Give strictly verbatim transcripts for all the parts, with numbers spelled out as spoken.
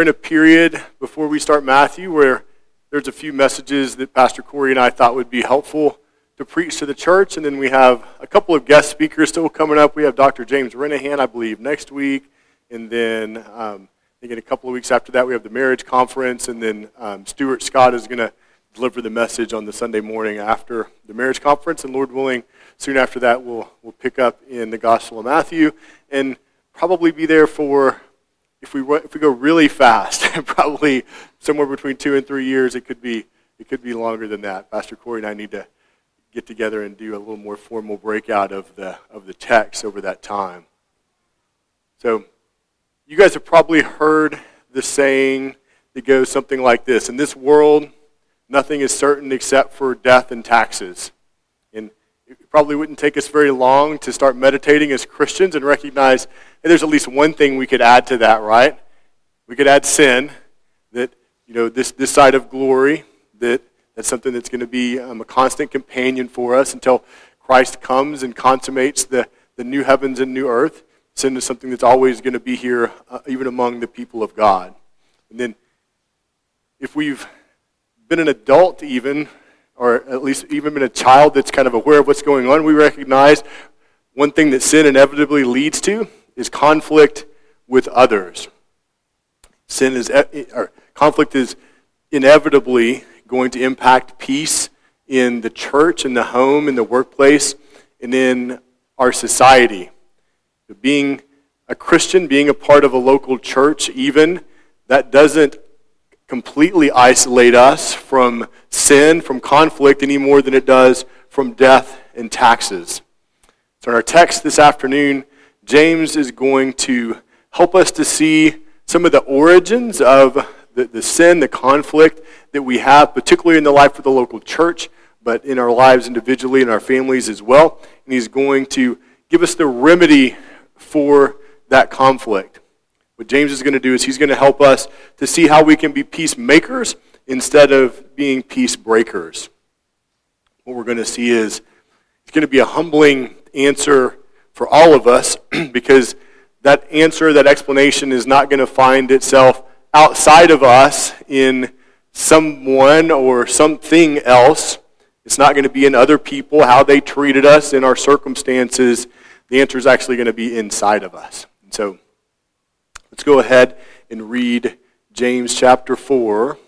We're in a period before we start Matthew where there's a few messages that Pastor Corey and I thought would be helpful to preach to the church, and then we have a couple of guest speakers still coming up. We have Doctor James Renahan, I believe, next week, and then um, I think in a couple of weeks after that we have the marriage conference, and then um, Stuart Scott is going to deliver the message on the Sunday morning after the marriage conference, and Lord willing, soon after that we'll, we'll pick up in the Gospel of Matthew, and probably be there for... If we if we go really fast, probably somewhere between two and three years, it could be it could be longer than that. Pastor Corey and I need to get together and do a little more formal breakout of the of the text over that time. So, you guys have probably heard the saying that goes something like this: in this world, nothing is certain except for death and taxes. And it probably wouldn't take us very long to start meditating as Christians and recognize, hey, there's at least one thing we could add to that, right? We could add sin, that, you know, this, this side of glory, that that's something that's going to be um, a constant companion for us until Christ comes and consummates the, the new heavens and new earth. Sin is something that's always going to be here, uh, even among the people of God. And then if we've been an adult even, or at least even been a child that's kind of aware of what's going on, we recognize one thing that sin inevitably leads to is conflict with others. Sin is, or conflict is inevitably going to impact peace in the church, in the home, in the workplace, and in our society. Being a Christian, being a part of a local church even, that doesn't completely isolate us from sin, from conflict, any more than it does from death and taxes. So in our text this afternoon, James is going to help us to see some of the origins of the, the sin, the conflict that we have, particularly in the life of the local church, but in our lives individually and our families as well. And he's going to give us the remedy for that conflict. What James is going to do is he's going to help us to see how we can be peacemakers instead of being peace breakers. What we're going to see is it's going to be a humbling answer for all of us, because that answer, that explanation is not going to find itself outside of us in someone or something else. It's not going to be in other people, how they treated us, in our circumstances. The answer is actually going to be inside of us. And so, let's go ahead and read James chapter four,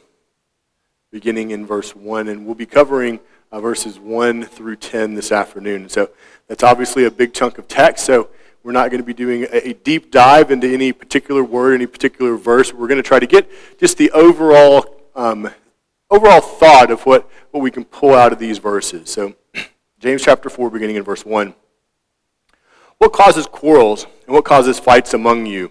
beginning in verse one. And we'll be covering uh, verses one through ten this afternoon. So that's obviously a big chunk of text. So we're not going to be doing a, a deep dive into any particular word, any particular verse. We're going to try to get just the overall um, overall thought of what, what we can pull out of these verses. So James chapter four, beginning in verse one. What causes quarrels and what causes fights among you?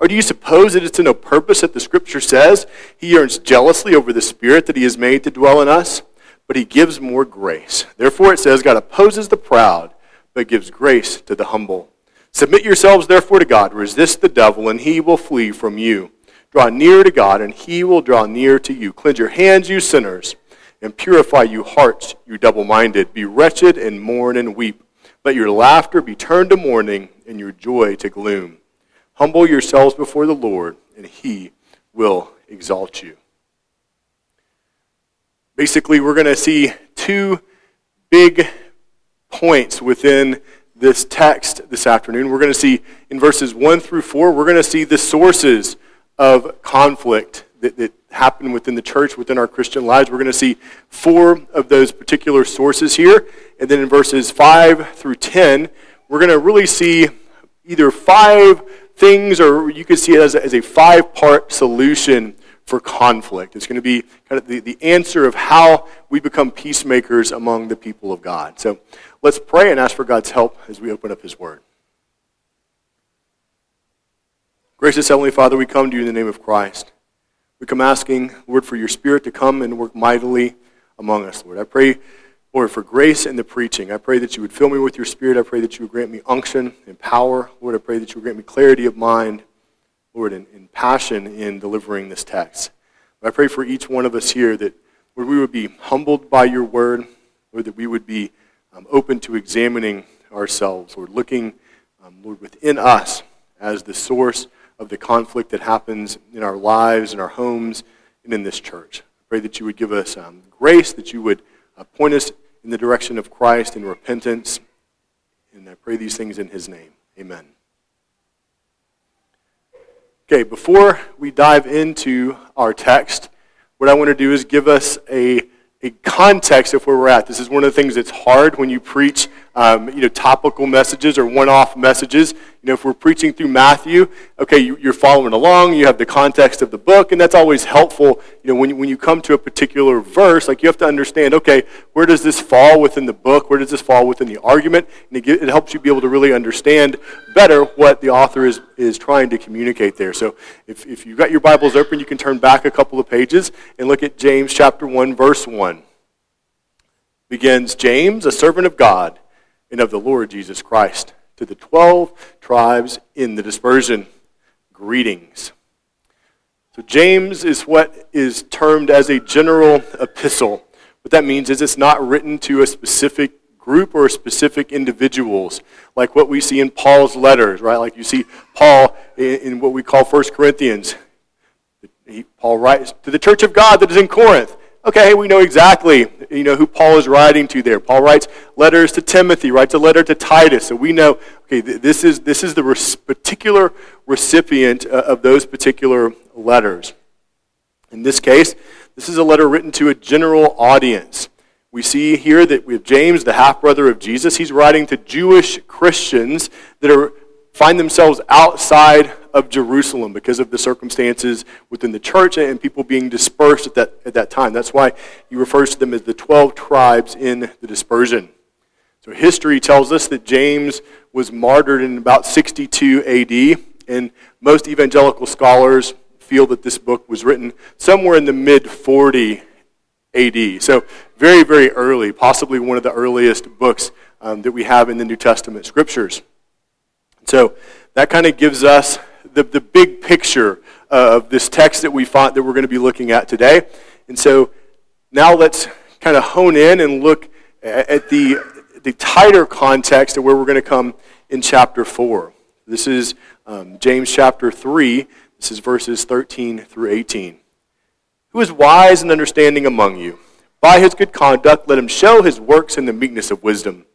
Or do you suppose that it's to no purpose that the Scripture says, he yearns jealously over the Spirit that he has made to dwell in us, but he gives more grace. Therefore it says, God opposes the proud, but gives grace to the humble. Submit yourselves therefore to God. Resist the devil, and he will flee from you. Draw near to God, and he will draw near to you. Cleanse your hands, you sinners, and purify you hearts, you double-minded. Be wretched, and mourn, and weep. Let your laughter be turned to mourning, and your joy to gloom. Humble yourselves before the Lord, and he will exalt you. Basically, we're going to see two big points within this text this afternoon. We're going to see in verses one through four, we're going to see the sources of conflict that, that happen within the church, within our Christian lives. We're going to see four of those particular sources here. And then in verses five through ten, we're going to really see either five things, or you could see it as a, as a five-part solution for conflict. It's going to be kind of the, the answer of how we become peacemakers among the people of God. So let's pray and ask for God's help as we open up his word. Gracious Heavenly Father, we come to you in the name of Christ. We come asking, Lord, for your Spirit to come and work mightily among us, Lord. I pray, Lord, for grace and the preaching, I pray that you would fill me with your Spirit. I pray that you would grant me unction and power. Lord, I pray that you would grant me clarity of mind, Lord, and, and passion in delivering this text. But I pray for each one of us here that, Lord, we would be humbled by your word, Lord, that we would be um, open to examining ourselves, Lord, looking, um, Lord, within us as the source of the conflict that happens in our lives, in our homes, and in this church. I pray that you would give us um, grace, that you would uh, point us in the direction of Christ and repentance. And I pray these things in his name. Amen. Okay, before we dive into our text, what I want to do is give us a, a context of where we're at. This is one of the things that's hard when you preach um, you know, topical messages or one-off messages. You know, if we're preaching through Matthew, okay, you, you're following along, you have the context of the book, and that's always helpful. You know, when, when you come to a particular verse, like you have to understand, okay, where does this fall within the book? Where does this fall within the argument? And it, get, it helps you be able to really understand better what the author is, is trying to communicate there. So if, if you've got your Bibles open, you can turn back a couple of pages and look at James chapter one, verse one. Begins, James, a servant of God and of the Lord Jesus Christ, to the twelve tribes in the dispersion, greetings. So James is what is termed as a general epistle. What that means is it's not written to a specific group or specific individuals, like what we see in Paul's letters, right? Like you see Paul in what we call First Corinthians. He, Paul writes to the church of God that is in Corinth. Okay, we know exactly, you know, who Paul is writing to there. Paul writes letters to Timothy, writes a letter to Titus. So we know, okay, th- this is this is the res- particular recipient uh, of those particular letters. In this case, this is a letter written to a general audience. We see here that we have James, the half-brother of Jesus. He's writing to Jewish Christians that are find themselves outside of Jerusalem because of the circumstances within the church and people being dispersed at that, at that time. That's why he refers to them as the twelve tribes in the dispersion. So history tells us that James was martyred in about sixty-two A D, and most evangelical scholars feel that this book was written somewhere in the mid forty A D. So very, very early, possibly one of the earliest books um, that we have in the New Testament scriptures. So that kind of gives us the, the big picture of this text that we find, that we're going to be looking at today. And so now let's kind of hone in and look at the, the tighter context of where we're going to come in chapter four. This is um, James chapter three. This is verses thirteen through eighteen. Who is wise and understanding among you? By his good conduct, let him show his works in the meekness of wisdom.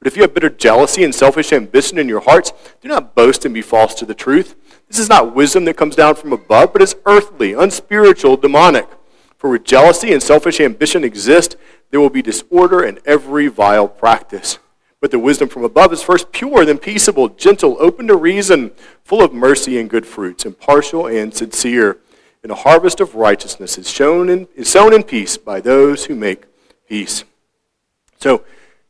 But if you have bitter jealousy and selfish ambition in your hearts, do not boast and be false to the truth. This is not wisdom that comes down from above, but is earthly, unspiritual, demonic. For where jealousy and selfish ambition exist, there will be disorder and every vile practice. But the wisdom from above is first pure, then peaceable, gentle, open to reason, full of mercy and good fruits, impartial and sincere. And a harvest of righteousness is shown in, is sown in peace by those who make peace. So,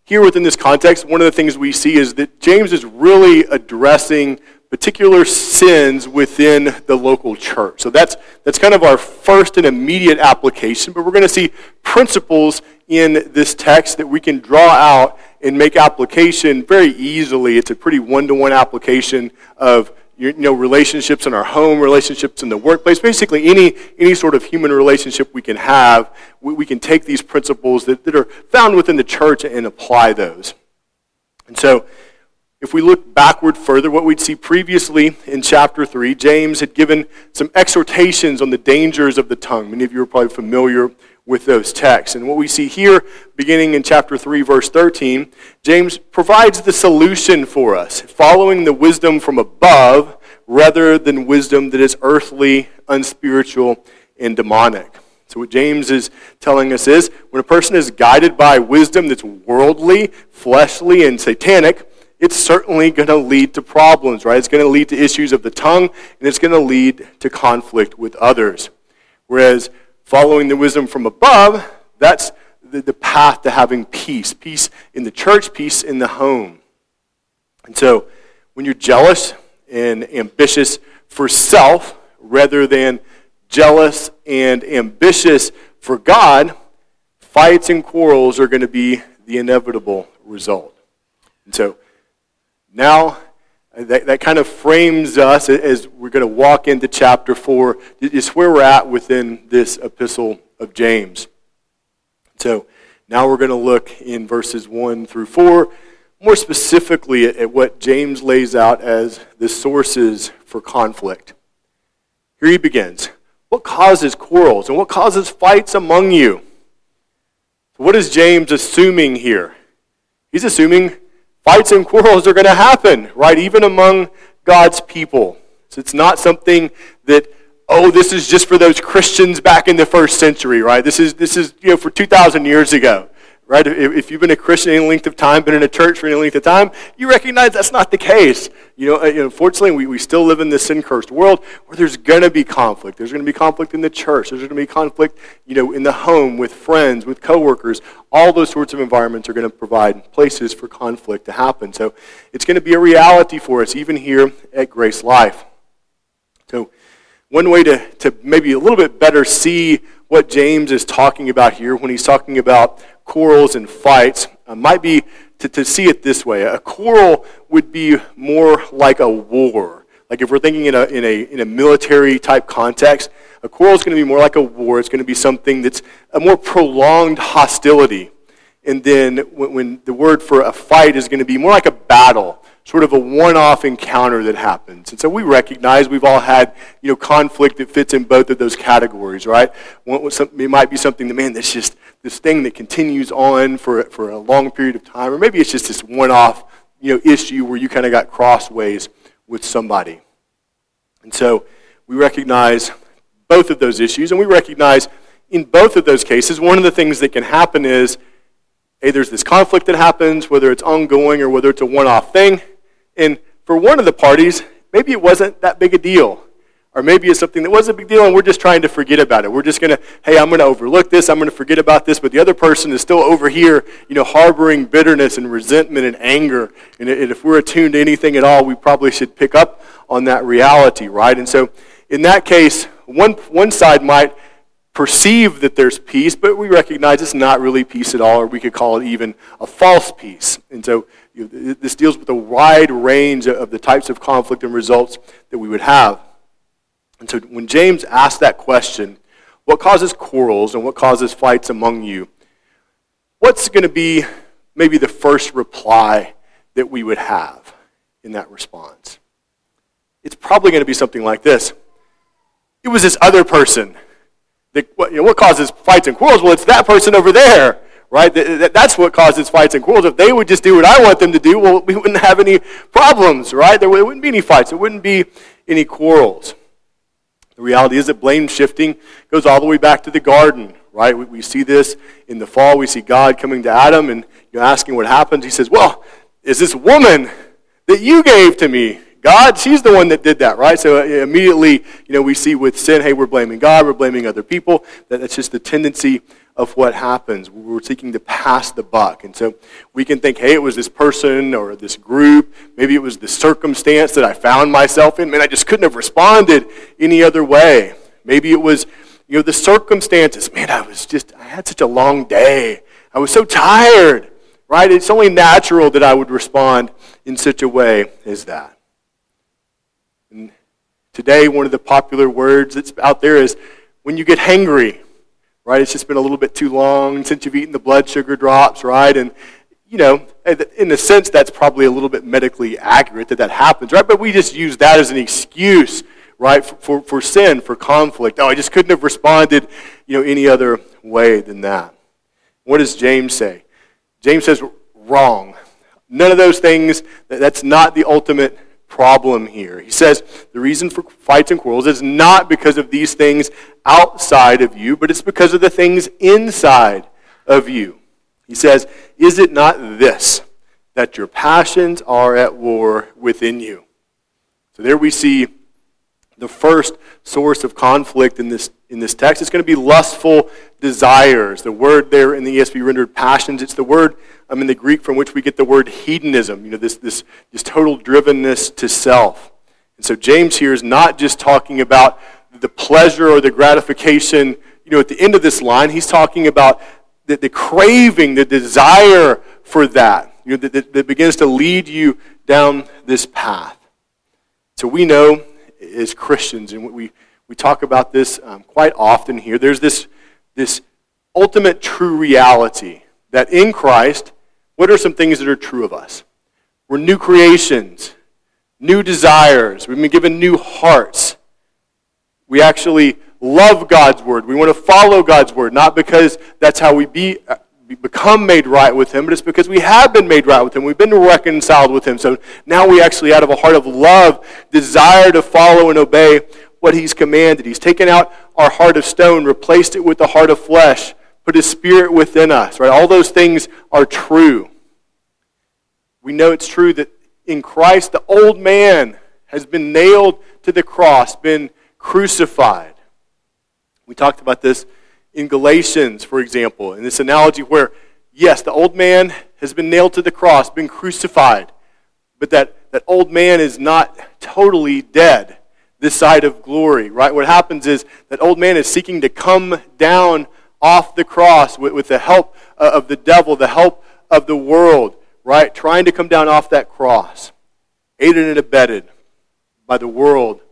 here within this context, one of the things we see is that James is really addressing particular sins within the local church. So that's that's kind of our first and immediate application, but we're going to see principles in this text that we can draw out and make application very easily. It's a pretty one-to-one application of, you know, relationships in our home, relationships in the workplace, basically any any sort of human relationship we can have. We, we can take these principles that, that are found within the church and apply those. And so if we look backward further, what we'd see previously in chapter three, James had given some exhortations on the dangers of the tongue. Many of you are probably familiar with those texts. And what we see here, beginning in chapter three, verse thirteen, James provides the solution for us, following the wisdom from above rather than wisdom that is earthly, unspiritual, and demonic. So what James is telling us is, when a person is guided by wisdom that's worldly, fleshly, and satanic, it's certainly going to lead to problems, right? It's going to lead to issues of the tongue, and it's going to lead to conflict with others. Whereas following the wisdom from above, that's the, the path to having peace. Peace in the church, peace in the home. And so when you're jealous and ambitious for self rather than jealous and ambitious for God, fights and quarrels are going to be the inevitable result. And so now that, that kind of frames us as we're going to walk into chapter four. It's where we're at within this epistle of James. So now we're going to look in verses one through four, more specifically at what James lays out as the sources for conflict. Here he begins. What causes quarrels and what causes fights among you? What is James assuming here? He's assuming fights and quarrels are going to happen, right? Even among God's people. So it's not something that, oh, this is just for those Christians back in the first century, right? This is, this is you know, for two thousand years ago, right? If, if you've been a Christian any length of time, been in a church for any length of time, you recognize that's not the case. You know, unfortunately, we, we still live in this sin-cursed world where there's going to be conflict. There's going to be conflict in the church. There's going to be conflict, you know, in the home, with friends, with coworkers. All those sorts of environments are going to provide places for conflict to happen. So it's going to be a reality for us, even here at Grace Life. So one way to, to maybe a little bit better see what James is talking about here when he's talking about quarrels and fights uh, might be to, to see it this way. A quarrel would be more like a war. Like if we're thinking in a in a in a military type context, a quarrel is going to be more like a war. It's going to be something that's a more prolonged hostility. And then when, when the word for a fight is going to be more like a battle, sort of a one-off encounter that happens. And so we recognize we've all had, you know, conflict that fits in both of those categories, right? It might be something that, man, that's just this thing that continues on for, for a long period of time, or maybe it's just this one-off, you know, issue where you kind of got crossways with somebody. And so we recognize both of those issues, and we recognize in both of those cases, one of the things that can happen is, hey, there's this conflict that happens, whether it's ongoing or whether it's a one-off thing. And for one of the parties, maybe it wasn't that big a deal. Or maybe it's something that was a big deal and we're just trying to forget about it. We're just going to, hey, I'm going to overlook this. I'm going to forget about this. But the other person is still over here, you know, harboring bitterness and resentment and anger. And if we're attuned to anything at all, we probably should pick up on that reality, right? And so in that case, one one side might perceive that there's peace, but we recognize it's not really peace at all, or we could call it even a false peace. And so this deals with a wide range of the types of conflict and results that we would have. And so when James asked that question, what causes quarrels and what causes fights among you, what's going to be maybe the first reply that we would have in that response? It's probably going to be something like this. It was this other person. The, what, you know, what causes fights and quarrels? Well, it's that person over there. Right? That's what causes fights and quarrels. If they would just do what I want them to do, well, we wouldn't have any problems, right? There wouldn't be any fights. There wouldn't be any quarrels. The reality is that blame shifting goes all the way back to the garden, right? We, we see this in the fall. We see God coming to Adam and, you know, asking what happens. He says, well, is this woman that you gave to me, God? She's the one that did that, right? So immediately, you know, we see with sin, hey, we're blaming God, we're blaming other people. That, that's just the tendency of what happens. We're seeking to pass the buck. And so we can think, hey, it was this person or this group. Maybe it was the circumstance that I found myself in. Man, I just couldn't have responded any other way. Maybe it was, you know, the circumstances. Man, I was just, I had such a long day. I was so tired, right? It's only natural that I would respond in such a way as that. And today, one of the popular words that's out there is when you get hangry. Right, it's just been a little bit too long since you've eaten the blood sugar drops, right? And, you know, in a sense, that's probably a little bit medically accurate that that happens, right? But we just use that as an excuse, right, for, for, for sin, for conflict. Oh, I just couldn't have responded, you know, any other way than that. What does James say? James says, wrong. None of those things, that's not the ultimate problem here. He says the reason for fights and quarrels is not because of these things outside of you, but it's because of the things inside of you. He says, is it not this, that your passions are at war within you? So there we see the first source of conflict in this in this text. It's going to be lustful desires. The word there in the E S V rendered passions, it's the word um, in the Greek from which we get the word hedonism, you know, this, this, this total drivenness to self. And so James here is not just talking about the pleasure or the gratification, you know, at the end of this line. He's talking about the, the craving, the desire for that, you know, that, that, that begins to lead you down this path. So we know as Christians, and we we talk about this um, quite often here, there's this this ultimate true reality that in Christ, what are some things that are true of us? We're new creations, new desires. We've been given new hearts. We actually love God's word. We want to follow God's word, not because that's how we be we become made right with him, but it's because we have been made right with him. We've been reconciled with him. So now we actually, out of a heart of love, desire to follow and obey what he's commanded. He's taken out our heart of stone, replaced it with the heart of flesh, put his spirit within us, right? All those things are true. We know it's true that in Christ, the old man has been nailed to the cross, been crucified. We talked about this in Galatians, for example, in this analogy where, yes, the old man has been nailed to the cross, been crucified, but that, that old man is not totally dead this side of glory, right? What happens is that old man is seeking to come down off the cross with, with the help of the devil, the help of the world, right? Trying to come down off that cross, aided and abetted by the world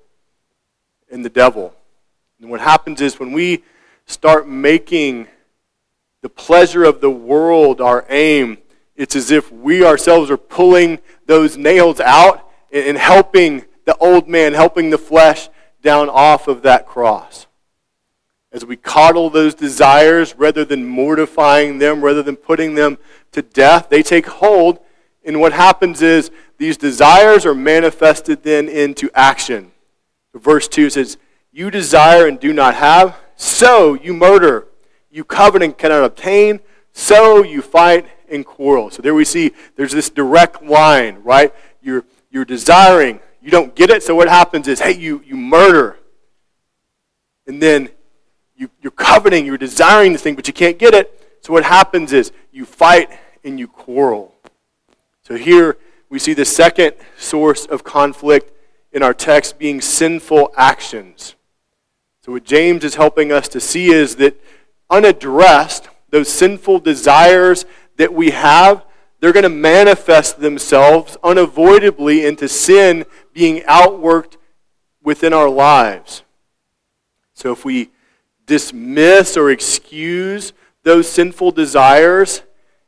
and the devil. And what happens is when we start making the pleasure of the world our aim, it's as if we ourselves are pulling those nails out and helping the old man, helping the flesh down off of that cross. As we coddle those desires, rather than mortifying them, rather than putting them to death, they take hold. And what happens is these desires are manifested then into action. Verse two says, "You desire and do not have, so you murder. You covet and cannot obtain, so you fight and quarrel." So there we see there's this direct line, right? You're, you're desiring. You don't get it, so what happens is, hey, you, you murder. And then You, you're coveting, you're desiring this thing, but you can't get it. So what happens is you fight and you quarrel. So here we see the second source of conflict in our text being sinful actions. So what James is helping us to see is that unaddressed, those sinful desires that we have, they're going to manifest themselves unavoidably into sin being outworked within our lives. So if we dismiss or excuse those sinful desires,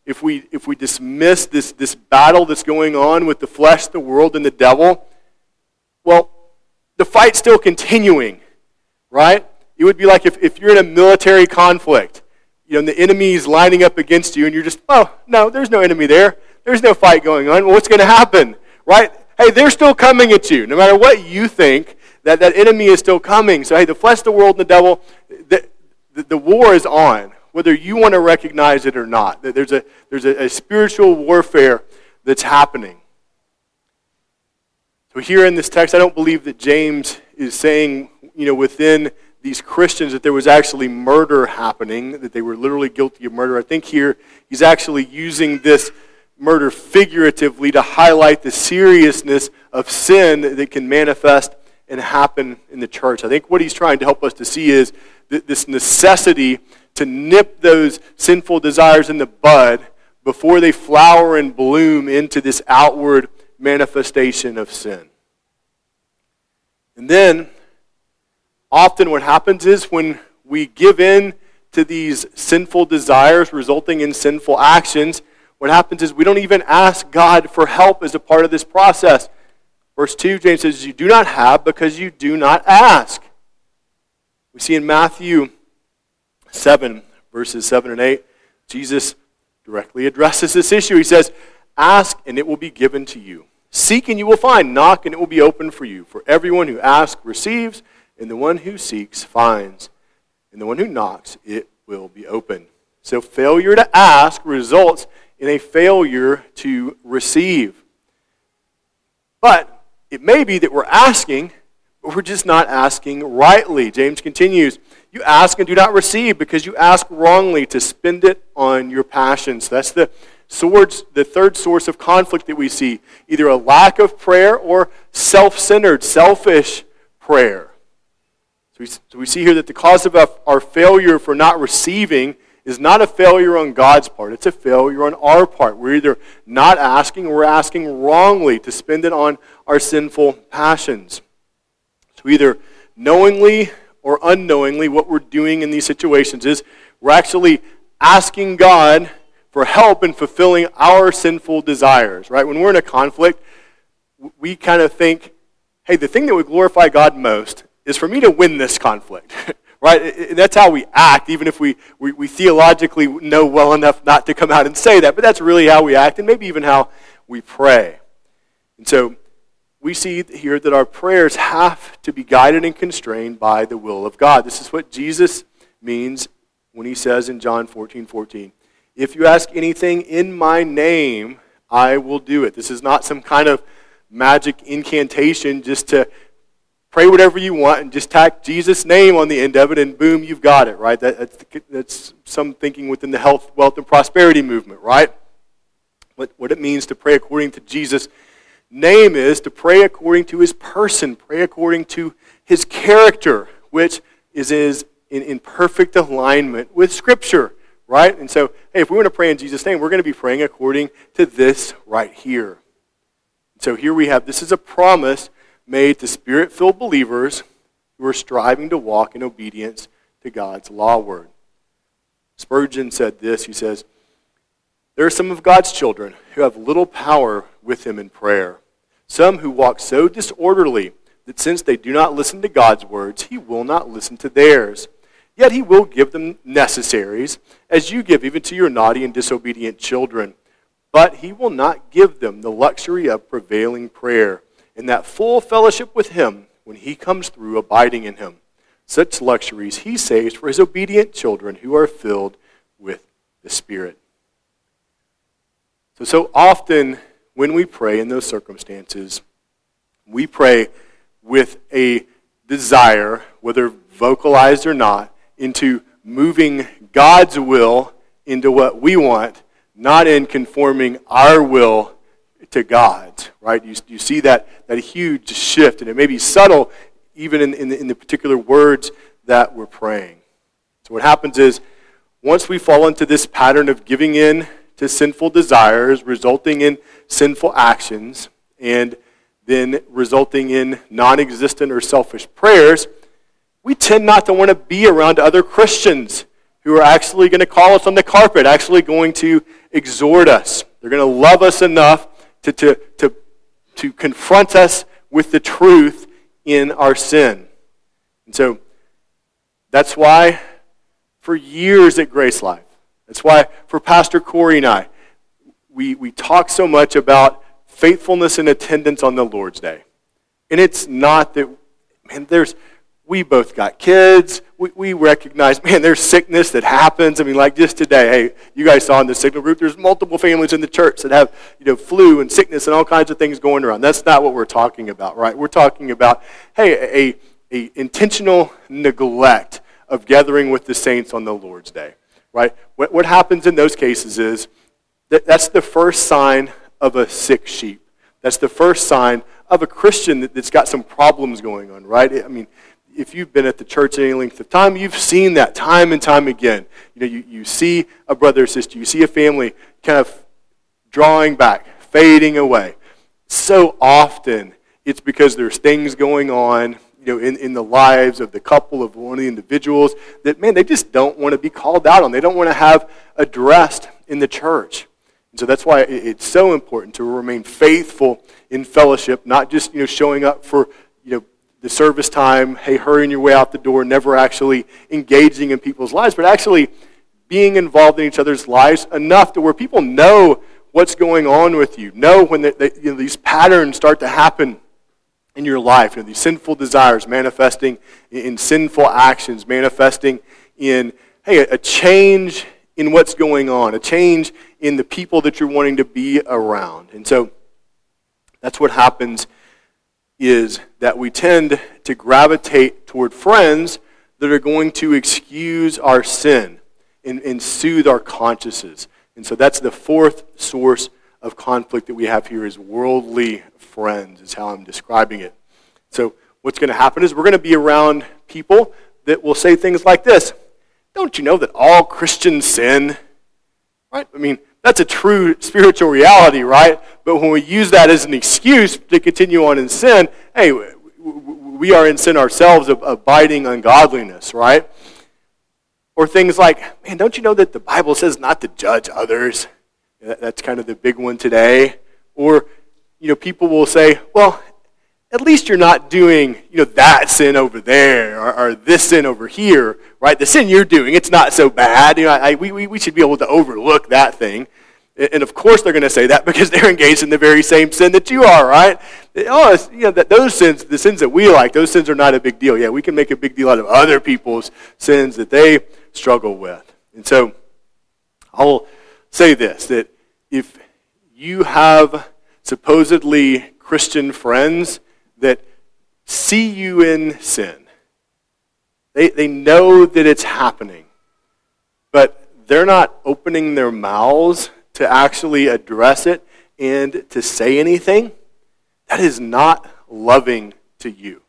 if we if we dismiss this, this battle that's going on with the flesh, the world, and the devil, well, the fight's still continuing, right? It would be like if, if you're in a military conflict, you know, and the enemy's lining up against you, and you're just, oh, no, there's no enemy there. There's no fight going on. Well, what's going to happen, right? Hey, they're still coming at you. No matter what you think, that, that enemy is still coming. So, hey, the flesh, the world, and the devil, the, the, the war is on, whether you want to recognize it or not. There's a, there's a, a spiritual warfare that's happening. So here in this text, I don't believe that James is saying, you know, within these Christians that there was actually murder happening, that they were literally guilty of murder. I think here he's actually using this murder figuratively to highlight the seriousness of sin that can manifest and happen in the church. I think what he's trying to help us to see is th- this necessity to nip those sinful desires in the bud before they flower and bloom into this outward manifestation of sin. And then, often what happens is when we give in to these sinful desires resulting in sinful actions, what happens is we don't even ask God for help as a part of this process. Verse two, James says, "You do not have because you do not ask." We see in Matthew seven, verses seven and eight, Jesus directly addresses this issue. He says, "Ask and it will be given to you. Seek and you will find. Knock and it will be opened for you. For everyone who asks receives, and the one who seeks finds. And the one who knocks, it will be opened." So failure to ask results in a failure to receive. But it may be that we're asking, but we're just not asking rightly. James continues, "You ask and do not receive because you ask wrongly to spend it on your passions." That's the swords, the third source of conflict that we see, either a lack of prayer or self-centered, selfish prayer. So we, so we see here that the cause of our failure for not receiving is not a failure on God's part. It's a failure on our part. We're either not asking or we're asking wrongly to spend it on our sinful passions. So either knowingly or unknowingly, what we're doing in these situations is we're actually asking God for help in fulfilling our sinful desires, right? When we're in a conflict, we kind of think, hey, the thing that would glorify God most is for me to win this conflict, right? And that's how we act, even if we, we, we theologically know well enough not to come out and say that, but that's really how we act and maybe even how we pray. And so we see here that our prayers have to be guided and constrained by the will of God. This is what Jesus means when he says in John fourteen fourteen, if you ask anything in my name, I will do it. This is not some kind of magic incantation just to pray whatever you want and just tack Jesus' name on the end of it and boom, you've got it, right? That, that's, the, that's some thinking within the health, wealth, and prosperity movement, right? What, what it means to pray according to Jesus' name is to pray according to his person, pray according to his character, which is, is in, in perfect alignment with Scripture, right? And so, hey, if we want to pray in Jesus' name, we're going to be praying according to this right here. So here we have, this is a promise made to Spirit-filled believers who are striving to walk in obedience to God's law word. Spurgeon said this, he says, there are some of God's children who have little power with him in prayer, some who walk so disorderly that since they do not listen to God's words, he will not listen to theirs. Yet he will give them necessaries, as you give even to your naughty and disobedient children. But he will not give them the luxury of prevailing prayer and that full fellowship with him when he comes through abiding in him. Such luxuries he saves for his obedient children who are filled with the Spirit. So, so often when we pray in those circumstances, we pray with a desire, whether vocalized or not, into moving God's will into what we want, not in conforming our will to God's, right? You, you see that, that huge shift, and it may be subtle even in, in, the, in the particular words that we're praying. So what happens is, once we fall into this pattern of giving in to sinful desires, resulting in sinful actions, and then resulting in non-existent or selfish prayers, we tend not to want to be around other Christians who are actually going to call us on the carpet, actually going to exhort us. They're going to love us enough to, to, to, to confront us with the truth in our sin. And so that's why for years at Grace Life, that's why for Pastor Corey and I, we, we talk so much about faithfulness and attendance on the Lord's Day. And it's not that, man, there's... we both got kids. We, we recognize, man, there's sickness that happens. I mean, like just today, hey, you guys saw in the signal group, there's multiple families in the church that have, you know, flu and sickness and all kinds of things going around. That's not what we're talking about, right? We're talking about, hey, a, a intentional neglect of gathering with the saints on the Lord's Day, right? What, what happens in those cases is that that's the first sign of a sick sheep. That's the first sign of a Christian that, that's got some problems going on, right? I mean, if you've been at the church any length of time, you've seen that time and time again. You know, you, you see a brother or sister, you see a family kind of drawing back, fading away. So often, it's because there's things going on, you know, in, in the lives of the couple, of one of the individuals that, man, they just don't want to be called out on. They don't want to have addressed in the church. And so that's why it, it's so important to remain faithful in fellowship, not just, you know, showing up for, you know, the service time, hey, hurrying your way out the door, never actually engaging in people's lives, but actually being involved in each other's lives enough to where people know what's going on with you, know when they, they, you know, these patterns start to happen in your life, you know, these sinful desires manifesting in, in sinful actions, manifesting in, hey, a, a change in what's going on, a change in the people that you're wanting to be around. And so that's what happens is that we tend to gravitate toward friends that are going to excuse our sin and, and soothe our consciences. And so that's the fourth source of conflict that we have here is worldly friends, is how I'm describing it. So what's going to happen is we're going to be around people that will say things like this, Don't you know that all Christians sin? Right? I mean, that's a true spiritual reality, right? But when we use that as an excuse to continue on in sin, hey, we are in sin ourselves, of abiding ungodliness, right? Or things like, man, don't you know that the Bible says not to judge others? That's kind of the big one today. Or, you know, people will say, well, at least you're not doing, you know, that sin over there, or, or this sin over here, right? The sin you're doing, it's not so bad. You know, I, we, we should be able to overlook that thing. And of course they're going to say that because they're engaged in the very same sin that you are, right? Oh, you know, that those sins, the sins that we like, those sins are not a big deal. Yeah, we can make a big deal out of other people's sins that they struggle with. And so I'll say this, that if you have supposedly Christian friends that see you in sin, they, they know that it's happening, but they're not opening their mouths to actually address it and to say anything, that is not loving to you.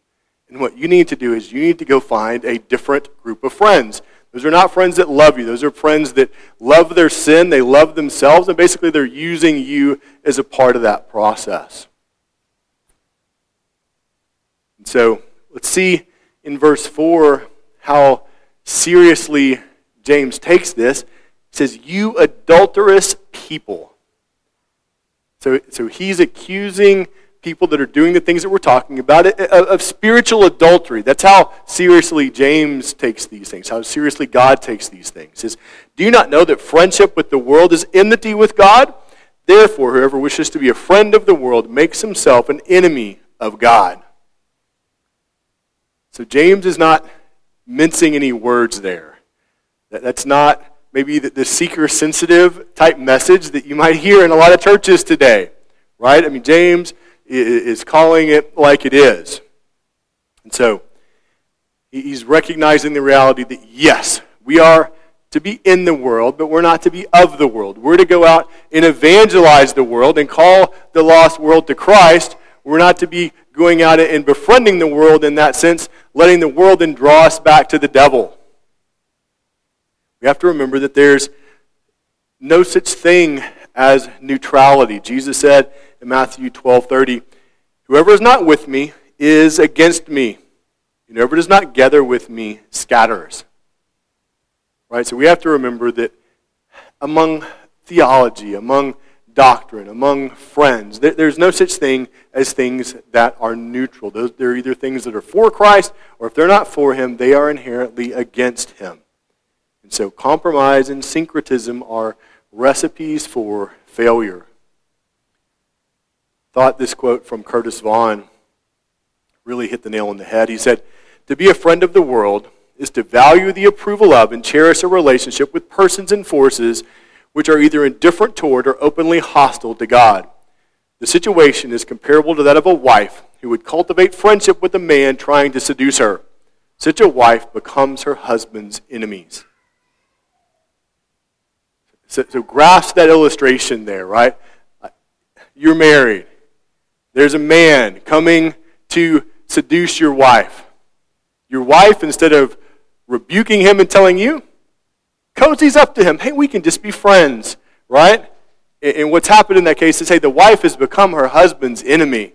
And what you need to do is you need to go find a different group of friends. Those are not friends that love you. Those are friends that love their sin, they love themselves, and basically they're using you as a part of that process. And so let's see in verse four how seriously James takes this. It says, you adulterous people. So, so he's accusing people that are doing the things that we're talking about of, of spiritual adultery. That's how seriously James takes these things, how seriously God takes these things. He says, do you not know that friendship with the world is enmity with God? Therefore, whoever wishes to be a friend of the world makes himself an enemy of God. So James is not mincing any words there. That, that's not... maybe the, the seeker-sensitive type message that you might hear in a lot of churches today, right? I mean, James is calling it like it is. And so he's recognizing the reality that, yes, we are to be in the world, but we're not to be of the world. We're to go out and evangelize the world and call the lost world to Christ. We're not to be going out and befriending the world in that sense, letting the world then draw us back to the devil. We have to remember that there's no such thing as neutrality. Jesus said in Matthew twelve thirty, whoever is not with me is against me, and whoever does not gather with me scatters. Right? So we have to remember that among theology, among doctrine, among friends, there's no such thing as things that are neutral. They're either things that are for Christ, or if they're not for him, they are inherently against him. And so compromise and syncretism are recipes for failure. I thought this quote from Curtis Vaughn really hit the nail on the head. He said, to be a friend of the world is to value the approval of and cherish a relationship with persons and forces which are either indifferent toward or openly hostile to God. The situation is comparable to that of a wife who would cultivate friendship with a man trying to seduce her. Such a wife becomes her husband's enemies. So, so grasp that illustration there, right? You're married. There's a man coming to seduce your wife. Your wife, instead of rebuking him and telling you, cozies up to him. Hey, we can just be friends, right? And what's happened in that case is, hey, the wife has become her husband's enemy.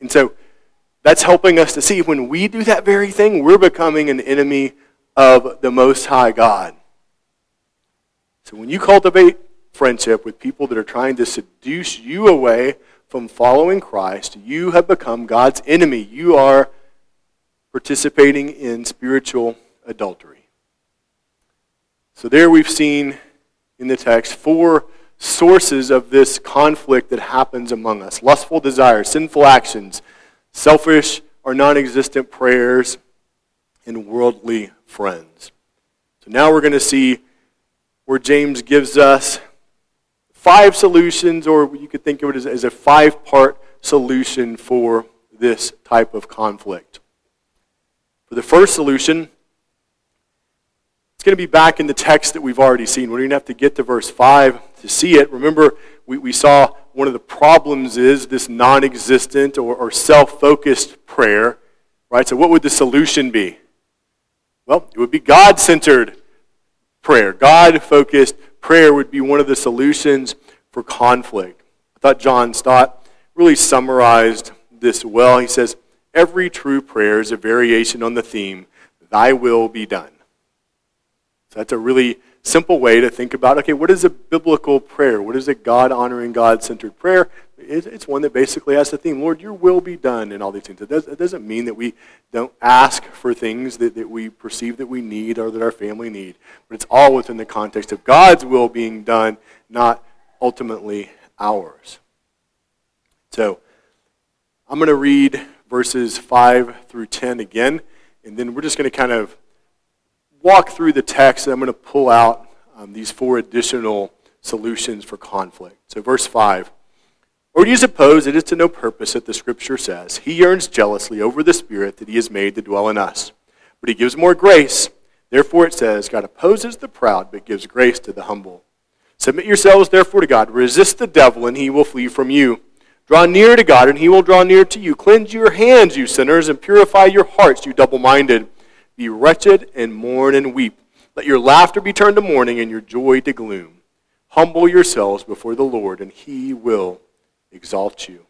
And so that's helping us to see when we do that very thing, we're becoming an enemy of the Most High God. So when you cultivate friendship with people that are trying to seduce you away from following Christ, you have become God's enemy. You are participating in spiritual adultery. So there we've seen in the text four sources of this conflict that happens among us. Lustful desires, sinful actions, selfish or non-existent prayers, and worldly friends. So now we're going to see where James gives us five solutions, or you could think of it as, as a five-part solution for this type of conflict. For the first solution, it's going to be back in the text that we've already seen. We're going to have to get to verse five to see it. Remember, we, we saw one of the problems is this non-existent or, or self-focused prayer, right? So what would the solution be? Well, it would be God-centered prayer. God-focused prayer would be one of the solutions for conflict. I thought John Stott really summarized this well. He says, every true prayer is a variation on the theme, thy will be done. So that's a really simple way to think about, okay, what is a biblical prayer? What is a God-honoring, God-centered prayer? It's one that basically has the theme, Lord, your will be done in all these things. It doesn't mean that we don't ask for things that, that we perceive that we need or that our family need, but it's all within the context of God's will being done, not ultimately ours. So I'm going to read verses five through ten again, and then we're just going to kind of walk through the text, and I'm going to pull out um, these four additional solutions for conflict. So verse five. Or do you suppose it is to no purpose that the Scripture says, he yearns jealously over the Spirit that he has made to dwell in us, but he gives more grace. Therefore it says, God opposes the proud, but gives grace to the humble. Submit yourselves therefore to God. Resist the devil, and he will flee from you. Draw near to God, and he will draw near to you. Cleanse your hands, you sinners, and purify your hearts, you double-minded. Be wretched and mourn and weep. Let your laughter be turned to mourning and your joy to gloom. Humble yourselves before the Lord, and he will exalt you.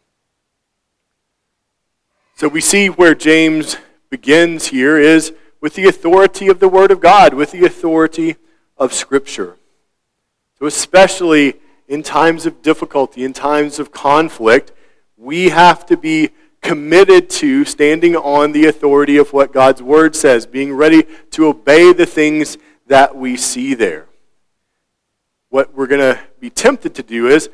So we see where James begins here is with the authority of the Word of God, with the authority of Scripture. So especially in times of difficulty, in times of conflict, we have to be committed to standing on the authority of what God's Word says, being ready to obey the things that we see there. What we're going to be tempted to do is,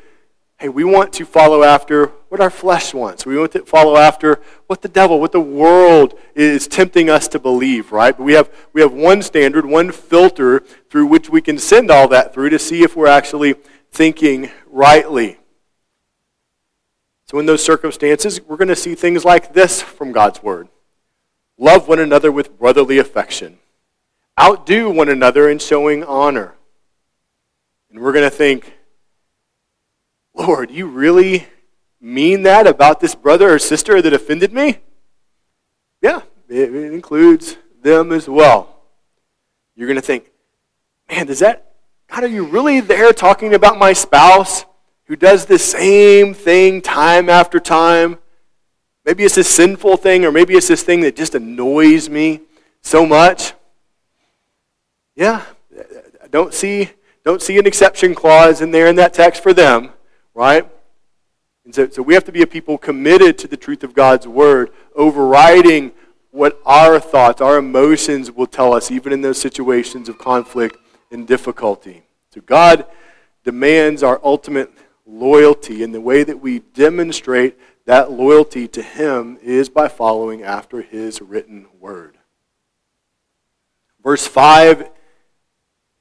hey, we want to follow after what our flesh wants. We want to follow after what the devil, what the world is tempting us to believe, right? But we have, we have one standard, one filter through which we can send all that through to see if we're actually thinking rightly. So in those circumstances, we're going to see things like this from God's Word. Love one another with brotherly affection. Outdo one another in showing honor. And we're going to think, Lord, you really mean that about this brother or sister that offended me? Yeah, it includes them as well. You're going to think, man, does that, God, are you really there talking about my spouse who does the same thing time after time? Maybe it's this sinful thing, or maybe it's this thing that just annoys me so much. Yeah, I don't see, don't see an exception clause in there in that text for them, right? And so, so we have to be a people committed to the truth of God's Word, overriding what our thoughts, our emotions will tell us, even in those situations of conflict and difficulty. So God demands our ultimate loyalty, and the way that we demonstrate that loyalty to him is by following after his written word. Verse five,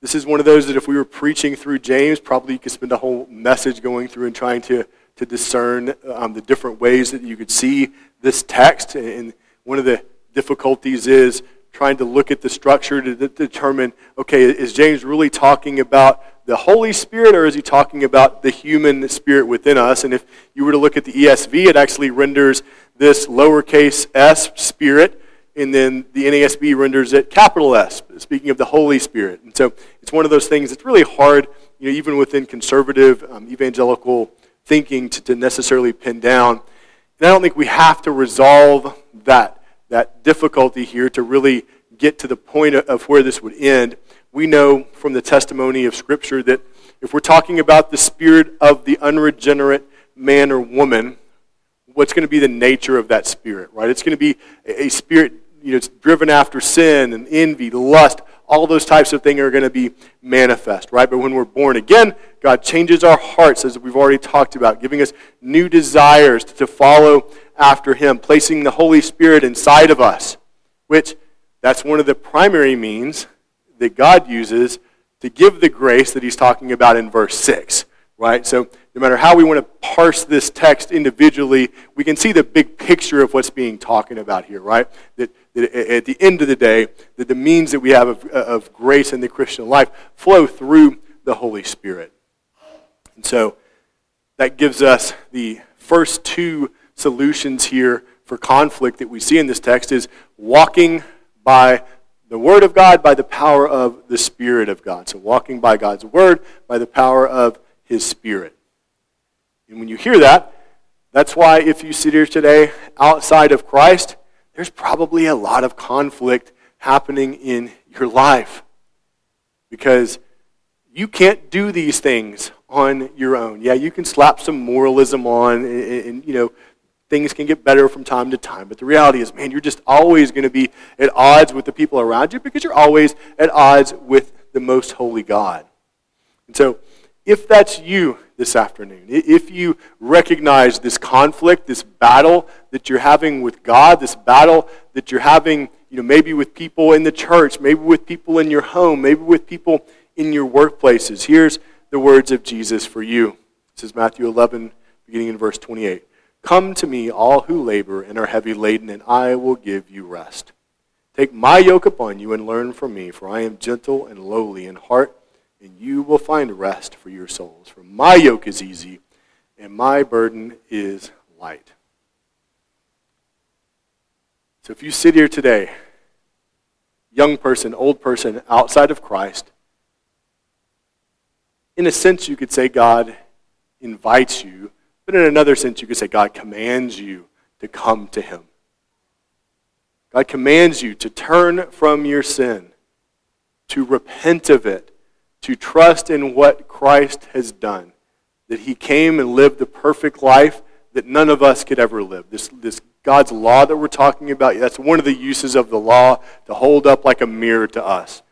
this is one of those that if we were preaching through James, probably you could spend a whole message going through and trying to, to discern um, the different ways that you could see this text. And one of the difficulties is trying to look at the structure to de- determine, okay, is James really talking about the Holy Spirit, or is he talking about the human spirit within us? And if you were to look at the E S V, it actually renders this lowercase s, spirit, and then the N A S B renders it capital S, speaking of the Holy Spirit. And so it's one of those things that's really hard, you know, even within conservative um, evangelical thinking to, to necessarily pin down. And I don't think we have to resolve that, that difficulty here to really get to the point of, of where this would end. We know from the testimony of Scripture that if we're talking about the spirit of the unregenerate man or woman, what's going to be the nature of that spirit, right? It's going to be a spirit, you know, it's driven after sin and envy, lust, all those types of things are going to be manifest, right? But when we're born again, God changes our hearts, as we've already talked about, giving us new desires to follow after him, placing the Holy Spirit inside of us, which that's one of the primary means that God uses to give the grace that he's talking about in verse six, right? So no matter how we want to parse this text individually, we can see the big picture of what's being talking about here, right? That, that at the end of the day, that the means that we have of, of grace in the Christian life flow through the Holy Spirit. And so that gives us the first two solutions here for conflict that we see in this text is walking by the Word of God by the power of the Spirit of God. So walking by God's Word by the power of His Spirit. And when you hear that, that's why if you sit here today outside of Christ, there's probably a lot of conflict happening in your life. Because you can't do these things on your own. Yeah, you can slap some moralism on, and, and you know, things can get better from time to time. But the reality is, man, you're just always going to be at odds with the people around you because you're always at odds with the most holy God. And so, if that's you this afternoon, if you recognize this conflict, this battle that you're having with God, this battle that you're having, you know, maybe with people in the church, maybe with people in your home, maybe with people in your workplaces, here's the words of Jesus for you. This is Matthew eleven, beginning in verse twenty-eight. Come to me, all who labor and are heavy laden, and I will give you rest. Take my yoke upon you and learn from me, for I am gentle and lowly in heart, and you will find rest for your souls. For my yoke is easy, and my burden is light. So if you sit here today, young person, old person, outside of Christ, in a sense you could say God invites you, but in another sense you could say God commands you to come to Him. God commands you to turn from your sin, to repent of it, to trust in what Christ has done, that He came and lived the perfect life that none of us could ever live. This, this God's law that we're talking about, that's one of the uses of the law, to hold up like a mirror to us,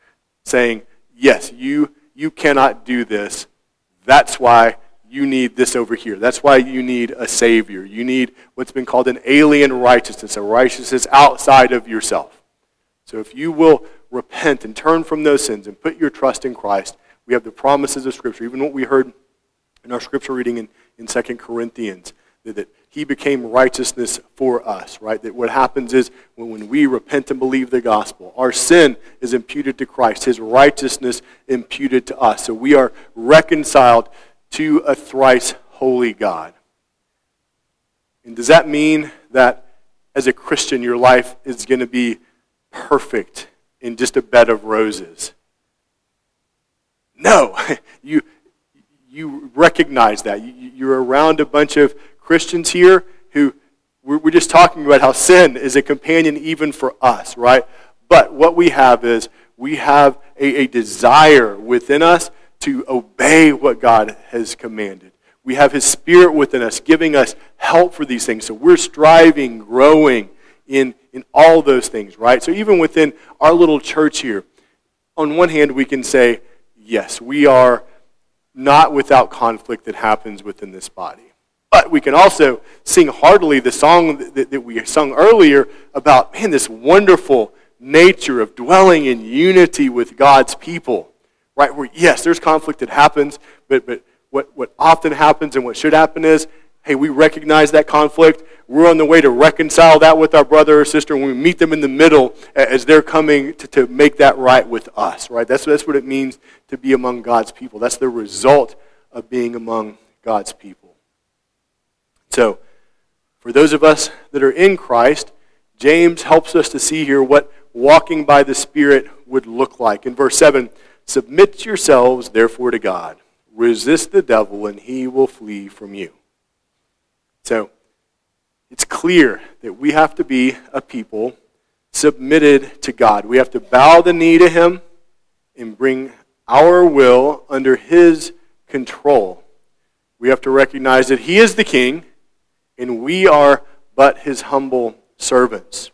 saying, yes, you, you cannot do this. That's why you need this over here. That's why you need a Savior. You need what's been called an alien righteousness, a righteousness outside of yourself. So if you will repent and turn from those sins and put your trust in Christ, we have the promises of Scripture, even what we heard in our Scripture reading in, in Second Corinthians, that, that He became righteousness for us, right? That what happens is when, when we repent and believe the gospel, our sin is imputed to Christ, His righteousness imputed to us. So we are reconciled to a thrice holy God. And does that mean that as a Christian your life is going to be perfect in just a bed of roses? No, you you recognize that. You, you're around a bunch of Christians here who we're, we're just talking about how sin is a companion even for us, right? But what we have is we have a, a desire within us to obey what God has commanded. We have His Spirit within us giving us help for these things. So we're striving, growing in, in all those things, right? So even within our little church here, on one hand we can say, yes, we are not without conflict that happens within this body. But we can also sing heartily the song that, that we sung earlier about, man, this wonderful nature of dwelling in unity with God's people. Right? Where, yes, there's conflict that happens, but, but what, what often happens and what should happen is, hey, we recognize that conflict. We're on the way to reconcile that with our brother or sister, and we meet them in the middle as they're coming to, to make that right with us, right? That's, that's what it means to be among God's people. That's the result of being among God's people. So, for those of us that are in Christ, James helps us to see here what walking by the Spirit would look like. In verse seven, submit yourselves, therefore, to God. Resist the devil, and he will flee from you. So, it's clear that we have to be a people submitted to God. We have to bow the knee to Him and bring our will under His control. We have to recognize that He is the King, and we are but His humble servants.